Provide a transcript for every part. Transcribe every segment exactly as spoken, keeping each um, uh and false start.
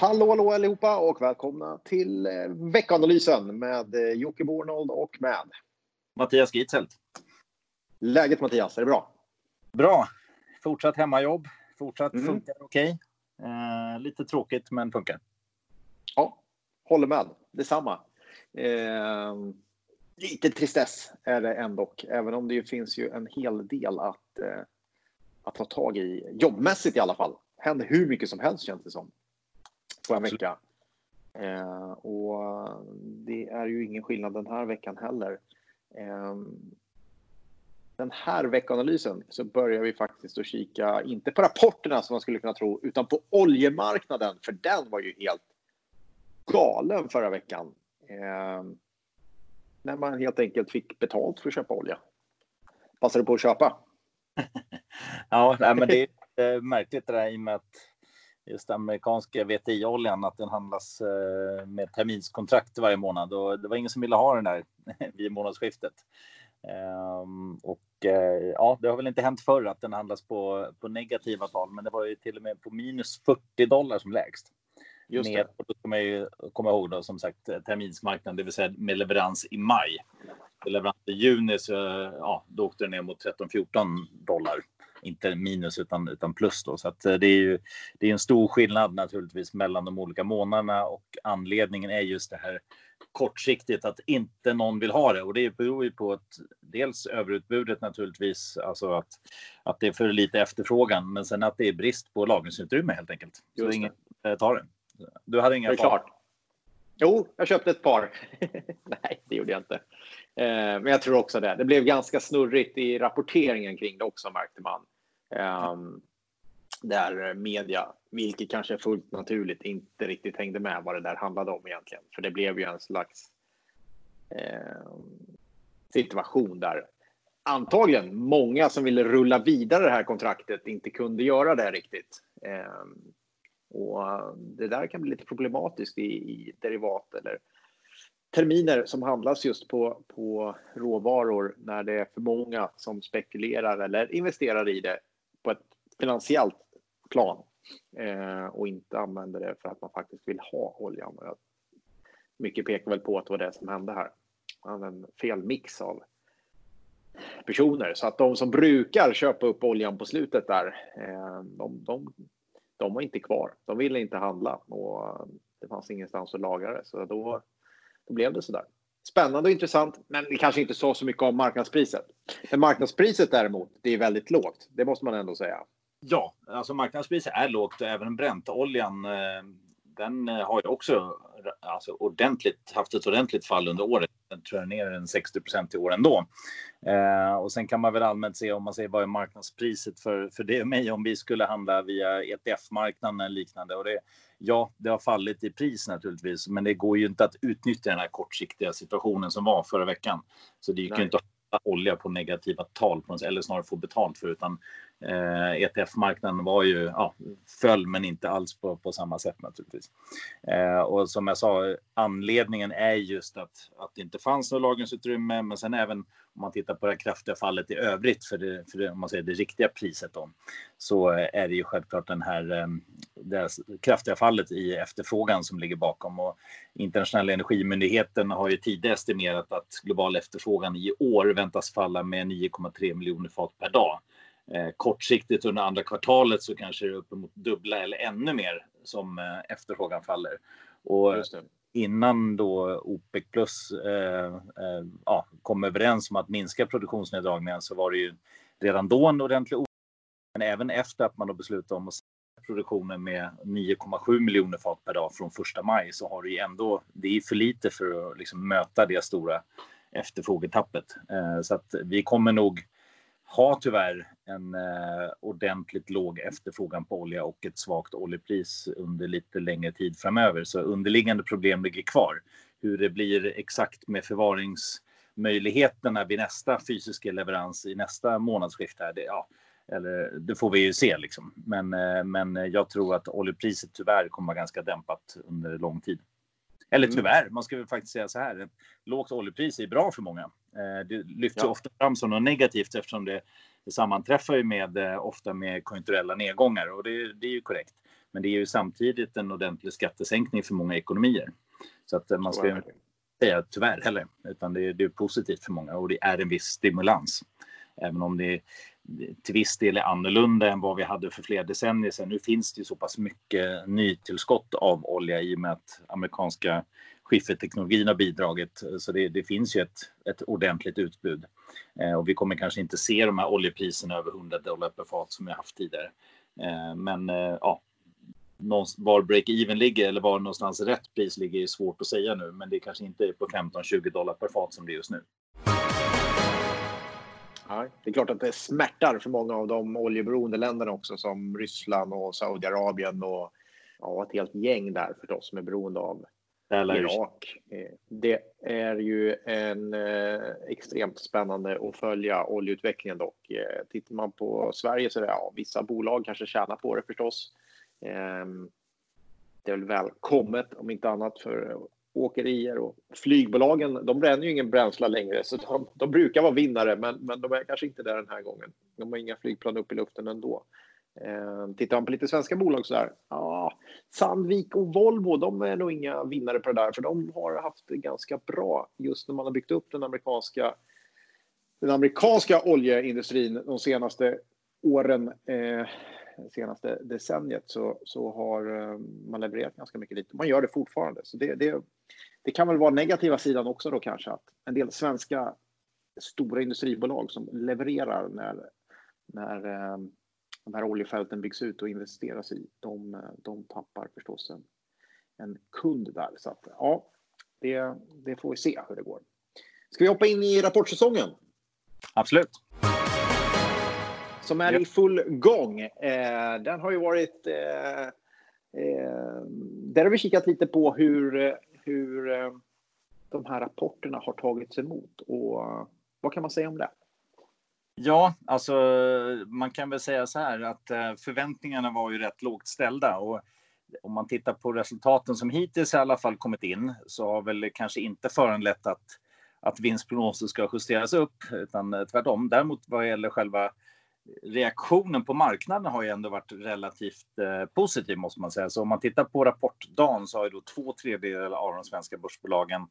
Hallå, hallå allihopa och välkomna till veckanalysen med Jocke Bornold och med Mattias Gitzelt. Läget Mattias, är det bra? Bra, fortsatt hemmajobb, fortsatt mm. funkar okej. Okay. Eh, lite tråkigt men funkar. Ja, håller med, detsamma. Eh, lite tristess är det ändå, även om det finns ju en hel del att, eh, att ta tag i, jobbmässigt i alla fall. Händer hur mycket som helst känns det som. På en vecka. Eh, och det är ju ingen skillnad den här veckan heller. Eh, den här veckanalysen så börjar vi faktiskt att kika, inte på rapporterna som man skulle kunna tro, utan på oljemarknaden. För den var ju helt galen förra veckan. Eh, när man helt enkelt fick betalt för att köpa olja. Passade på att köpa? Ja, nej, men det är märkligt det där i och med att just amerikanska V T I-oljan, att den handlas med terminskontrakt varje månad. Och det var ingen som ville ha den där vid månadsskiftet. Och ja, det har väl inte hänt förr att den handlas på, på negativa tal. Men det var ju till och med på minus fyrtio dollar som lägst. Just det. Och då ska man ju komma ihåg då, som sagt, terminsmarknaden, det vill säga med leverans i maj. Med leverans i juni så ja, då åkte den ner mot tretton fjorton dollar. Inte minus utan, utan plus då. Så att det är ju det är en stor skillnad naturligtvis mellan de olika månaderna. Och anledningen är just det här kortsiktigt att inte någon vill ha det. Och det beror ju på att dels överutbudet naturligtvis. Alltså att, att det är för lite efterfrågan. Men sen att det är brist på lagringsutrymme helt enkelt. Så just ingen det. Tar det. Du hade inga det är par? Klart. Jo, jag köpte ett par. Nej, det gjorde jag inte. Eh, men jag tror också det. Det blev ganska snurrigt i rapporteringen kring det också, märkte man. Eh, där media, vilket kanske är fullt naturligt, inte riktigt hängde med vad det där handlade om egentligen. För det blev ju en slags eh, situation där antagligen många som ville rulla vidare det här kontraktet inte kunde göra det riktigt. Eh, Och det där kan bli lite problematiskt i, i derivat eller terminer som handlas just på, på råvaror när det är för många som spekulerar eller investerar i det på ett finansiellt plan eh, och inte använder det för att man faktiskt vill ha oljan. Mycket pekar väl på att det var det som hände här. Man hade en fel mix av personer så att de som brukar köpa upp oljan på slutet där, eh, de... de De var inte kvar. De ville inte handla och det fanns ingenstans att lagra det. Så då, då blev det sådär. Spännande och intressant, men det kanske inte sa så mycket om marknadspriset. Men marknadspriset däremot, det är väldigt lågt. Det måste man ändå säga. Ja, alltså marknadspriset är lågt. Även Brent-oljan, den har ju också alltså, ordentligt, haft ett ordentligt fall under året. Den tror jag ner en sextio procent i år ändå. Eh, och sen kan man väl allmänt se om man säger vad är marknadspriset för, för det och mig om vi skulle handla via E T F-marknaden eller liknande. Och det, ja, det har fallit i pris naturligtvis. Men det går ju inte att utnyttja den här kortsiktiga situationen som var förra veckan. Så det gick Nej. ju inte att handla olja på negativa tal på, eller snarare få betalt för. Utan eh, E T F-marknaden var ju, ja, föll men inte alls på, på samma sätt naturligtvis. Eh, och som jag sa, anledningen är just att, att det inte fanns något lagringsutrymme. Men sen även om man tittar på det kraftiga fallet i övrigt för, det, för det, om man säger det riktiga priset då, så är det ju självklart den här, det här kraftiga fallet i efterfrågan som ligger bakom. Och internationella energimyndigheten har ju tidigare estimerat att global efterfrågan i år väntas falla med nio komma tre miljoner fat per dag. Eh, kortsiktigt under andra kvartalet så kanske det är uppemot dubbla eller ännu mer som eh, efterfrågan faller. Och innan då OPEC Plus eh, eh, ja, kom överens om att minska produktionsneddragningen så var det ju redan då en ordentlig oro. Men även efter att man då beslutade om att sänka produktionen med nio komma sju miljoner fat per dag från första maj så har det ju ändå, det är för lite för att liksom möta det stora efterfrågetappet. Eh, så att vi kommer nog ha tyvärr en eh, ordentligt låg efterfrågan på olja och ett svagt oljepris under lite längre tid framöver. Så underliggande problem ligger kvar. Hur det blir exakt med förvaringsmöjligheterna vid nästa fysiska leverans i nästa månadsskift här, det, ja, eller, det får vi ju se liksom. Men, eh, men jag tror att oljepriset tyvärr kommer vara ganska dämpat under lång tid. Eller tyvärr, man ska väl faktiskt säga så här, ett lågt oljepris är bra för många. Det lyfts ja. ofta fram som något negativt eftersom det, det sammanträffar ju med, ofta med konjunkturella nedgångar och det, det är ju korrekt. Men det är ju samtidigt en ordentlig skattesänkning för många ekonomier. Så att man ska inte säga tyvärr heller, utan det är, det är positivt för många och det är en viss stimulans. Även om det är, till viss del är annorlunda än vad vi hade för flera decennier sedan. Nu finns det ju så pass mycket nytillskott av olja i och med att amerikanska skifferteknologin har bidragit. Så det, det finns ju ett, ett ordentligt utbud. Eh, och vi kommer kanske inte se de här oljepriserna över hundra dollar per fat som vi haft tidigare. Eh, men eh, ja, var break-even ligger eller var någonstans rätt pris ligger är svårt att säga nu. Men det kanske inte är på femton till tjugo dollar per fat som det är just nu. Det är klart att det smärtar för många av de oljeberoende länderna också, som Ryssland och Saudiarabien och ja, ett helt gäng där förstås som är beroende av Irak. Det är ju en eh, extremt spännande att följa oljeutvecklingen dock. Eh, tittar man på Sverige så är det, ja, vissa bolag kanske tjänar på det förstås. Eh, det är väl välkommet om inte annat för åkerier och flygbolagen, de bränner ju ingen bränsle längre så de, de brukar vara vinnare, men, men de är kanske inte där den här gången. De har inga flygplan upp i luften ändå. Eh, tittar man på lite svenska bolag så där, ah, Sandvik och Volvo, de är nog inga vinnare på det där, för de har haft det ganska bra just när man har byggt upp den amerikanska den amerikanska oljeindustrin de senaste åren. Eh, senaste decenniet så, så har man levererat ganska mycket lite. Man gör det fortfarande. Så det, det, det kan väl vara negativa sidan också då kanske, att en del svenska stora industribolag som levererar när, när de här oljefälten byggs ut och investeras i, de, de tappar förstås en, en kund där. Så att, ja, det, det får vi se hur det går. Ska vi hoppa in i rapportsäsongen? Absolut. Som är i full gång. Eh, den har ju varit... Eh, eh, där har vi kikat lite på hur, hur eh, de här rapporterna har tagits emot. Och vad kan man säga om det? Ja, alltså man kan väl säga så här att förväntningarna var ju rätt lågt ställda. Och om man tittar på resultaten som hittills i alla fall kommit in så har väl kanske inte föranlett att, att vinstprognoser ska justeras upp. Utan tvärtom. Däremot vad gäller själva reaktionen på marknaden har ju ändå varit relativt eh, positiv måste man säga. Så om man tittar på rapportdagen så har ju då två tredjedelar av de svenska börsbolagen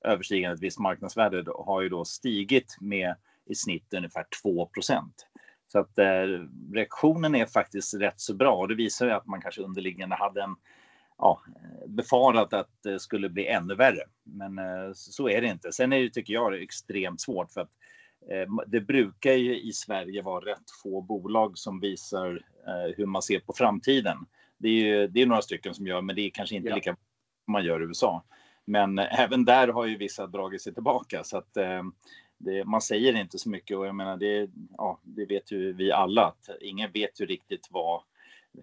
överstigande ett visst marknadsvärde då, har ju då stigit med i snitt ungefär två procent. Så att eh, reaktionen är faktiskt rätt så bra och det visar ju att man kanske underliggande hade en ja, befarat att det skulle bli ännu värre. Men eh, så är det inte. Sen är det tycker jag extremt svårt för att det brukar ju i Sverige vara rätt få bolag som visar hur man ser på framtiden. Det är ju, det är några stycken som gör, men det är kanske inte ja. lika som man gör i U S A. Men även där har ju vissa dragit sig tillbaka. Så att det, man säger inte så mycket. Och jag menar, det, ja, det vet ju vi alla. Att ingen vet ju riktigt vad,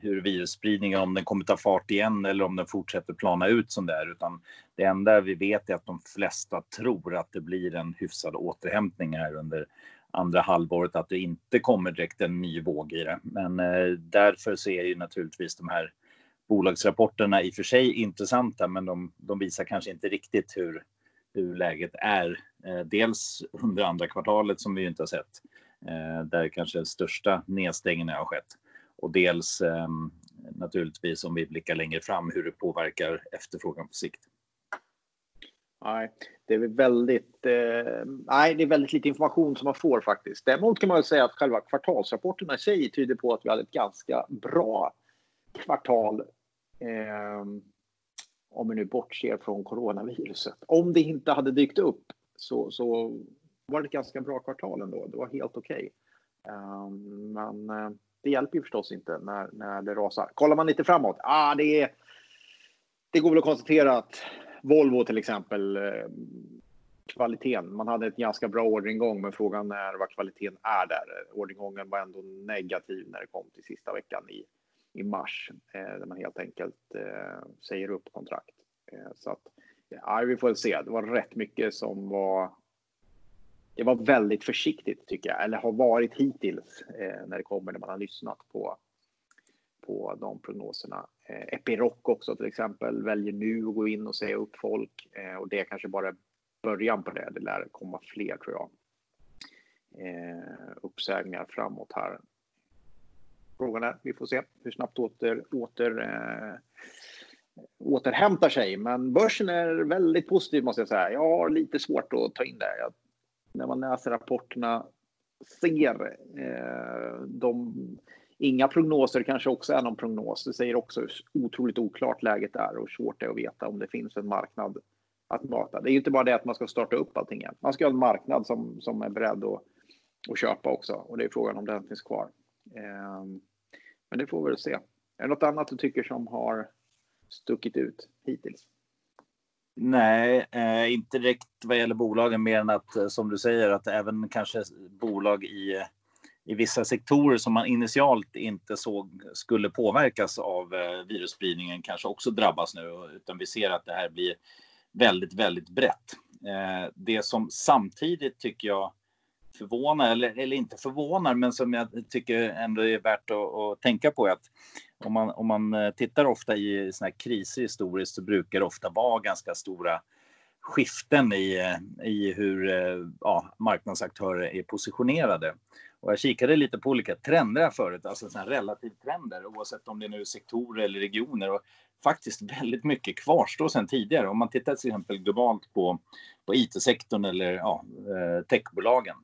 hur virusspridningen, om den kommer ta fart igen eller om den fortsätter plana ut som det är. Utan det enda vi vet är att de flesta tror att det blir en hyfsad återhämtning här under andra halvåret. Att det inte kommer direkt en ny våg i det. Men eh, därför så är ju naturligtvis de här bolagsrapporterna i och för sig intressanta. Men de, de visar kanske inte riktigt hur, hur läget är. Eh, dels under andra kvartalet som vi ju inte har sett. Eh, där kanske den största nedstängningen har skett. Och dels eh, naturligtvis om vi blickar längre fram hur det påverkar efterfrågan på sikt. Nej, det är väldigt, eh, nej, det är väldigt lite information som man får faktiskt. Däremot kan man väl säga att själva kvartalsrapporterna i sig tyder på att vi hade ett ganska bra kvartal. Eh, om vi nu bortser från coronaviruset. Om det inte hade dykt upp så, så var det ett ganska bra kvartal ändå. Det var helt okej. Okay. Eh, men... Eh, Det hjälper ju förstås inte när, när det rasar. Kollar man lite framåt. Ah, det, är, det går väl att konstatera att Volvo till exempel. Eh, kvaliteten. Man hade ett ganska bra orderingång. Men frågan är vad kvaliteten är där. Orderingången var ändå negativ när det kom till sista veckan i, i mars. Eh, där man helt enkelt eh, säger upp kontrakt. Eh, så att, ja, vi får se. Det var rätt mycket som var... Det var väldigt försiktigt tycker jag, eller har varit hittills eh, när det kommer när man har lyssnat på, på de prognoserna. Eh, Epiroc också till exempel väljer nu att gå in och säga upp folk eh, och det är kanske bara början på det. Det lär komma fler tror jag. Eh, uppsägningar framåt här. frågan. Vi får se hur snabbt åter, åter, eh, återhämtar sig. Men börsen är väldigt positiv, måste jag säga. Jag har lite svårt att ta in det. Jag, när man läser rapporterna ser eh, de... Inga prognoser kanske också är någon prognos. Det säger också hur otroligt oklart läget är och svårt det är att veta om det finns en marknad att möta. Det är ju inte bara det att man ska starta upp allting. Man ska ha en marknad som, som är beredd att, att köpa också. Och det är frågan om den finns kvar. Eh, men det får vi väl se. Är det något annat du tycker som har stuckit ut hittills? Nej, eh, inte direkt vad gäller bolagen, mer än att som du säger att även kanske bolag i... i vissa sektorer som man initialt inte såg skulle påverkas av virusspridningen kanske också drabbas nu, utan vi ser att det här blir väldigt, väldigt brett. Det som samtidigt tycker jag förvånar, eller, eller inte förvånar, men som jag tycker ändå är värt att, att tänka på är att om man, om man tittar ofta i såna här kriser historiskt så brukar det ofta vara ganska stora skiften i, i hur ja, marknadsaktörer är positionerade. Och jag kikade lite på olika trender här förut, alltså sådana här relativtrender, oavsett om det är nu sektorer eller regioner. Och faktiskt väldigt mycket kvarstår sedan tidigare. Om man tittar till exempel globalt på, på I T-sektorn eller ja, techbolagen.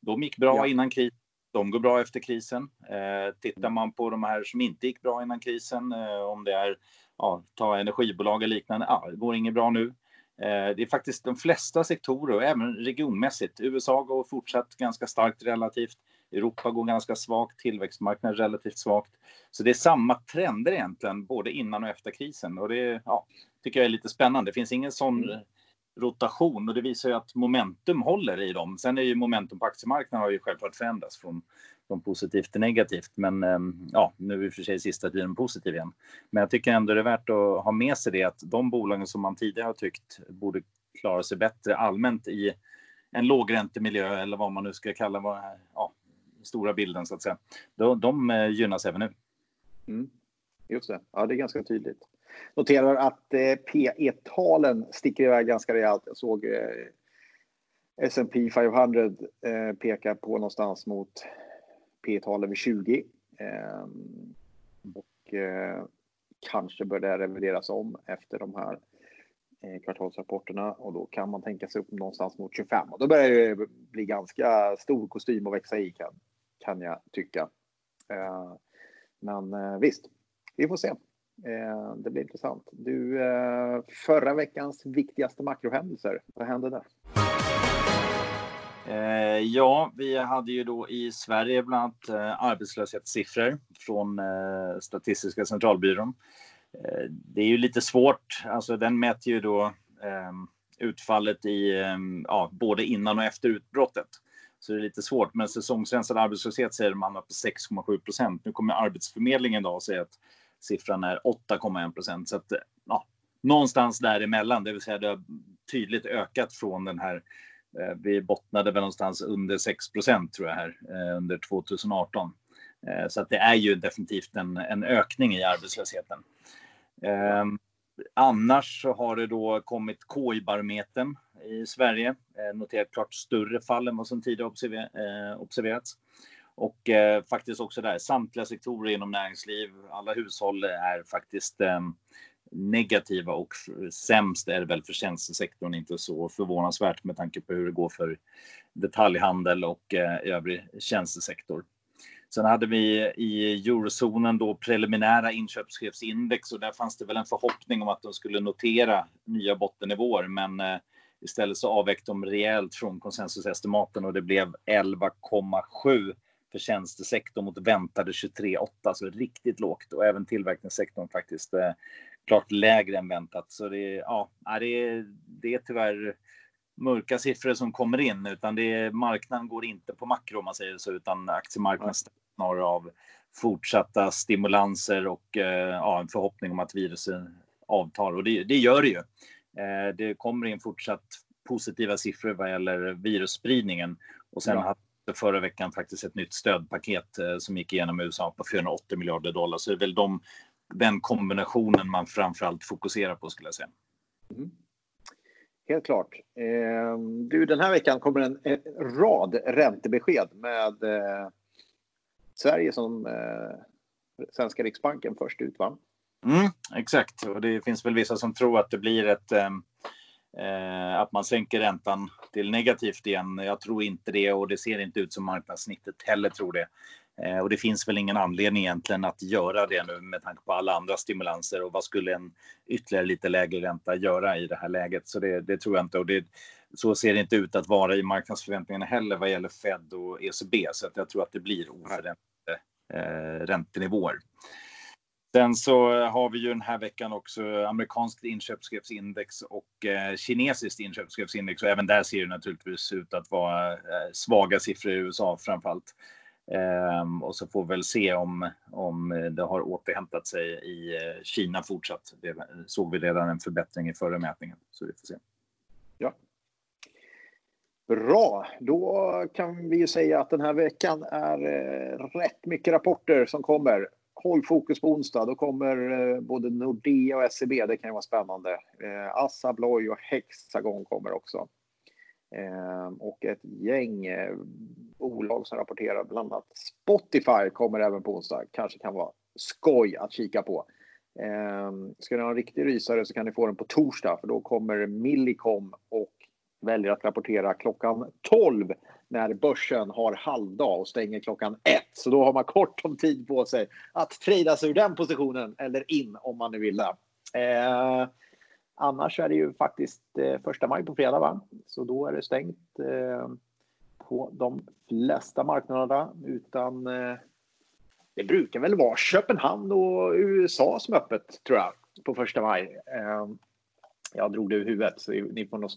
De gick bra ja. innan krisen, de går bra efter krisen. Eh, tittar man på de här som inte gick bra innan krisen, eh, om det är ja, ta energibolag eller liknande, ja, det går inget bra nu. Det är faktiskt de flesta sektorer och även regionmässigt. U S A går fortsatt ganska starkt relativt. Europa går ganska svagt. Tillväxtmarknaden relativt svagt. Så det är samma trender egentligen både innan och efter krisen. Och det ja, tycker jag är lite spännande. Det finns ingen sån mm. rotation och det visar ju att momentum håller i dem. Sen är ju momentum på aktiemarknaden har ju självklart förändrats från, från positivt till negativt. Men ja, nu är för sig sista tiden positiv igen. Men jag tycker ändå det är värt att ha med sig det att de bolagen som man tidigare har tyckt borde klara sig bättre allmänt i en lågräntemiljö eller vad man nu ska kalla vad här, ja, stora bilden så att säga. De, de gynnas även nu. Mm. Just det. Ja, det är ganska tydligt. Noterar att eh, P E-talen sticker iväg ganska rejält. Jag såg eh, S and P five hundra eh, peka på någonstans mot P E-talen vid tjugo. Eh, och eh, kanske bör det revideras om efter de här eh, kvartalsrapporterna. Och då kan man tänka sig upp någonstans mot tjugofem. Och då börjar det bli ganska stor kostym att växa i kan, kan jag tycka. Eh, men eh, visst, vi får se. Det blir intressant. Du, förra veckans viktigaste makrohändelser, vad hände där? Ja, vi hade ju då i Sverige bland annat arbetslöshetssiffror från Statistiska centralbyrån. Det är ju lite svårt, alltså den mäter ju då utfallet i, ja, både innan och efter utbrottet. Så det är lite svårt, men säsongsrensad arbetslöshet säger man att på sex komma sju procent. Nu kommer Arbetsförmedlingen idag och säger att siffran är åtta komma en procent, så att ja, någonstans däremellan, det vill säga det har tydligt ökat från den här, eh, vi bottnade väl någonstans under sex procent tror jag här eh, under tjugo arton. Eh, så att det är ju definitivt en, en ökning i arbetslösheten. Eh, annars så har det då kommit K I-barometern i Sverige, eh, noterat klart större fall än vad som tidigare observer- eh, observerats. Och eh, faktiskt också där, samtliga sektorer inom näringsliv, alla hushåll är faktiskt eh, negativa och sämst är det väl för tjänstesektorn, inte så förvånansvärt med tanke på hur det går för detaljhandel och eh, övrig tjänstesektor. Sen hade vi i eurozonen då preliminära inköpschefsindex och där fanns det väl en förhoppning om att de skulle notera nya bottennivåer, men eh, istället så avvek de rejält från konsensusestimaten och det blev elva komma sju för tjänstesektorn mot väntade tjugotre komma åtta, så riktigt lågt. Och även tillverkningssektorn faktiskt eh, klart lägre än väntat. Så det, ja, det, är, det är tyvärr mörka siffror som kommer in. Utan det är, marknaden går inte på makro om man säger så, utan aktiemarknaden snarare mm. av fortsatta stimulanser och eh, ja, en förhoppning om att virusen avtar. Och det, det gör det ju. Eh, det kommer in fortsatt positiva siffror vad gäller virusspridningen. Och sen mm. förra veckan faktiskt ett nytt stödpaket som gick igenom i U S A på fyrahundraåttio miljarder dollar. Så det är väl de, den kombinationen man framförallt fokuserar på skulle jag säga. Mm. Helt klart. Eh, du, den här veckan kommer en, en rad räntebesked med eh, Sverige som eh, Svenska Riksbanken först ut, va? Mm, exakt, och det finns väl vissa som tror att det blir ett eh, att man sänker räntan till negativt igen. Jag tror inte det, och det ser inte ut som marknadssnittet heller tror det. Eh, och det finns väl ingen anledning egentligen att göra det nu med tanke på alla andra stimulanser, och vad skulle en ytterligare lite lägre ränta göra i det här läget? Så det, det tror jag inte, och det, så ser det inte ut att vara i marknadsförväntningarna heller vad gäller Fed och E C B, så att jag tror att det blir oförändrade eh, räntenivåer. Sen så har vi ju den här veckan också amerikanskt inköpschefsindex och eh, kinesiskt inköpschefsindex. Och även där ser det naturligtvis ut att vara eh, svaga siffror i U S A framförallt. Eh, och så får vi väl se om, om det har återhämtat sig i eh, Kina fortsatt. Det såg vi redan en förbättring i förra mätningen. Så vi får se. Ja. Bra, då kan vi ju säga att den här veckan är eh, rätt mycket rapporter som kommer. Håll fokus på onsdag, då kommer både Nordea och S E B, det kan ju vara spännande. Assa Abloy och Hexagon kommer också. Och ett gäng bolag som rapporterar, bland annat Spotify kommer även på onsdag. Kanske kan vara skoj att kika på. Ska ni ha en riktig rysare så kan ni få den på torsdag, för då kommer Millicom och väljer att rapportera klockan tolv när börsen har halvdag och stänger klockan ett. Så då har man kort om tid på sig att tradas ur den positionen eller in om man nu vill det. Eh, annars är det ju faktiskt eh, första maj på fredag, va? Så då är det stängt eh, på de flesta marknaderna, utan eh, det brukar väl vara Köpenhamn och U S A som öppet tror jag på första maj. Eh, jag drog det ur huvudet så ni får nog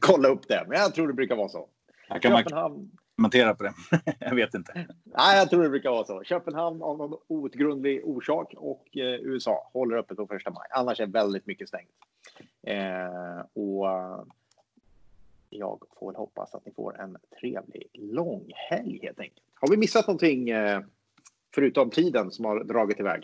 kolla upp det, men jag tror det brukar vara så. Jag kan Köpenhamn... kommentera på det. Jag vet inte. Nej, jag tror det brukar vara så. Köpenhamn av någon outgrundlig orsak och eh, U S A håller öppet på första maj. Annars är väldigt mycket stängt. Eh, och jag får hoppas att ni får en trevlig lång helg helt enkelt. Har vi missat någonting eh, förutom tiden som har dragit iväg?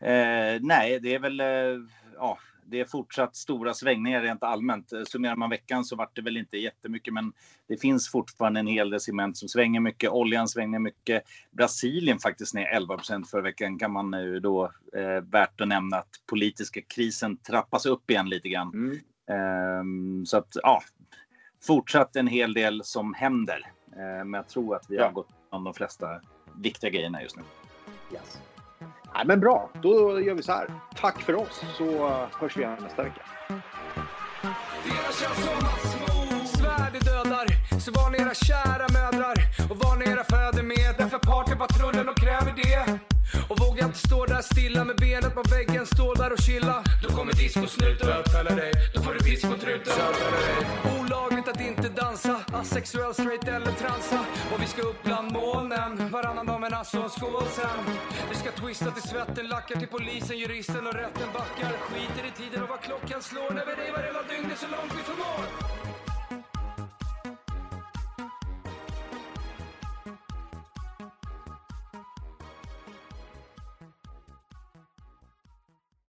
Eh, nej, det är väl... Eh, ja. Det är fortsatt stora svängningar rent allmänt. Summerar man veckan så var det väl inte jättemycket, men det finns fortfarande en hel del cement som svänger mycket. Oljan svänger mycket. Brasilien faktiskt ner elva procent för veckan, kan man nu då eh, värt att nämna att politiska krisen trappas upp igen lite grann. Mm. Ehm, så att ja, fortsatt en hel del som händer. Ehm, men jag tror att vi ja. har gått om de flesta viktiga grejerna just nu. Yes. Nej, men bra, då gör vi så här. Tack för oss, så hörs vi igen nästa vecka. Deras känns som massmord, svärd i dödar. Så var ni era kära mödrar och var ni era fäder med. Därför partypatrullen och kräver det. Och vågar inte stå där stilla med benet på väggen, stå där och chilla. Då kommer disco-snuten ödfälla dig, då får du disco-truten ödfälla dig. Olagligt att inte dansa, asexuell, straight eller transa. Och vi ska upp bland molnen, varannan dag med nass och en skål sen. Vi ska twista till svetten, lackar till polisen, juristen och rätten backar. Skiter i tiden och vad klockan slår, när vi rivar hela dygnet så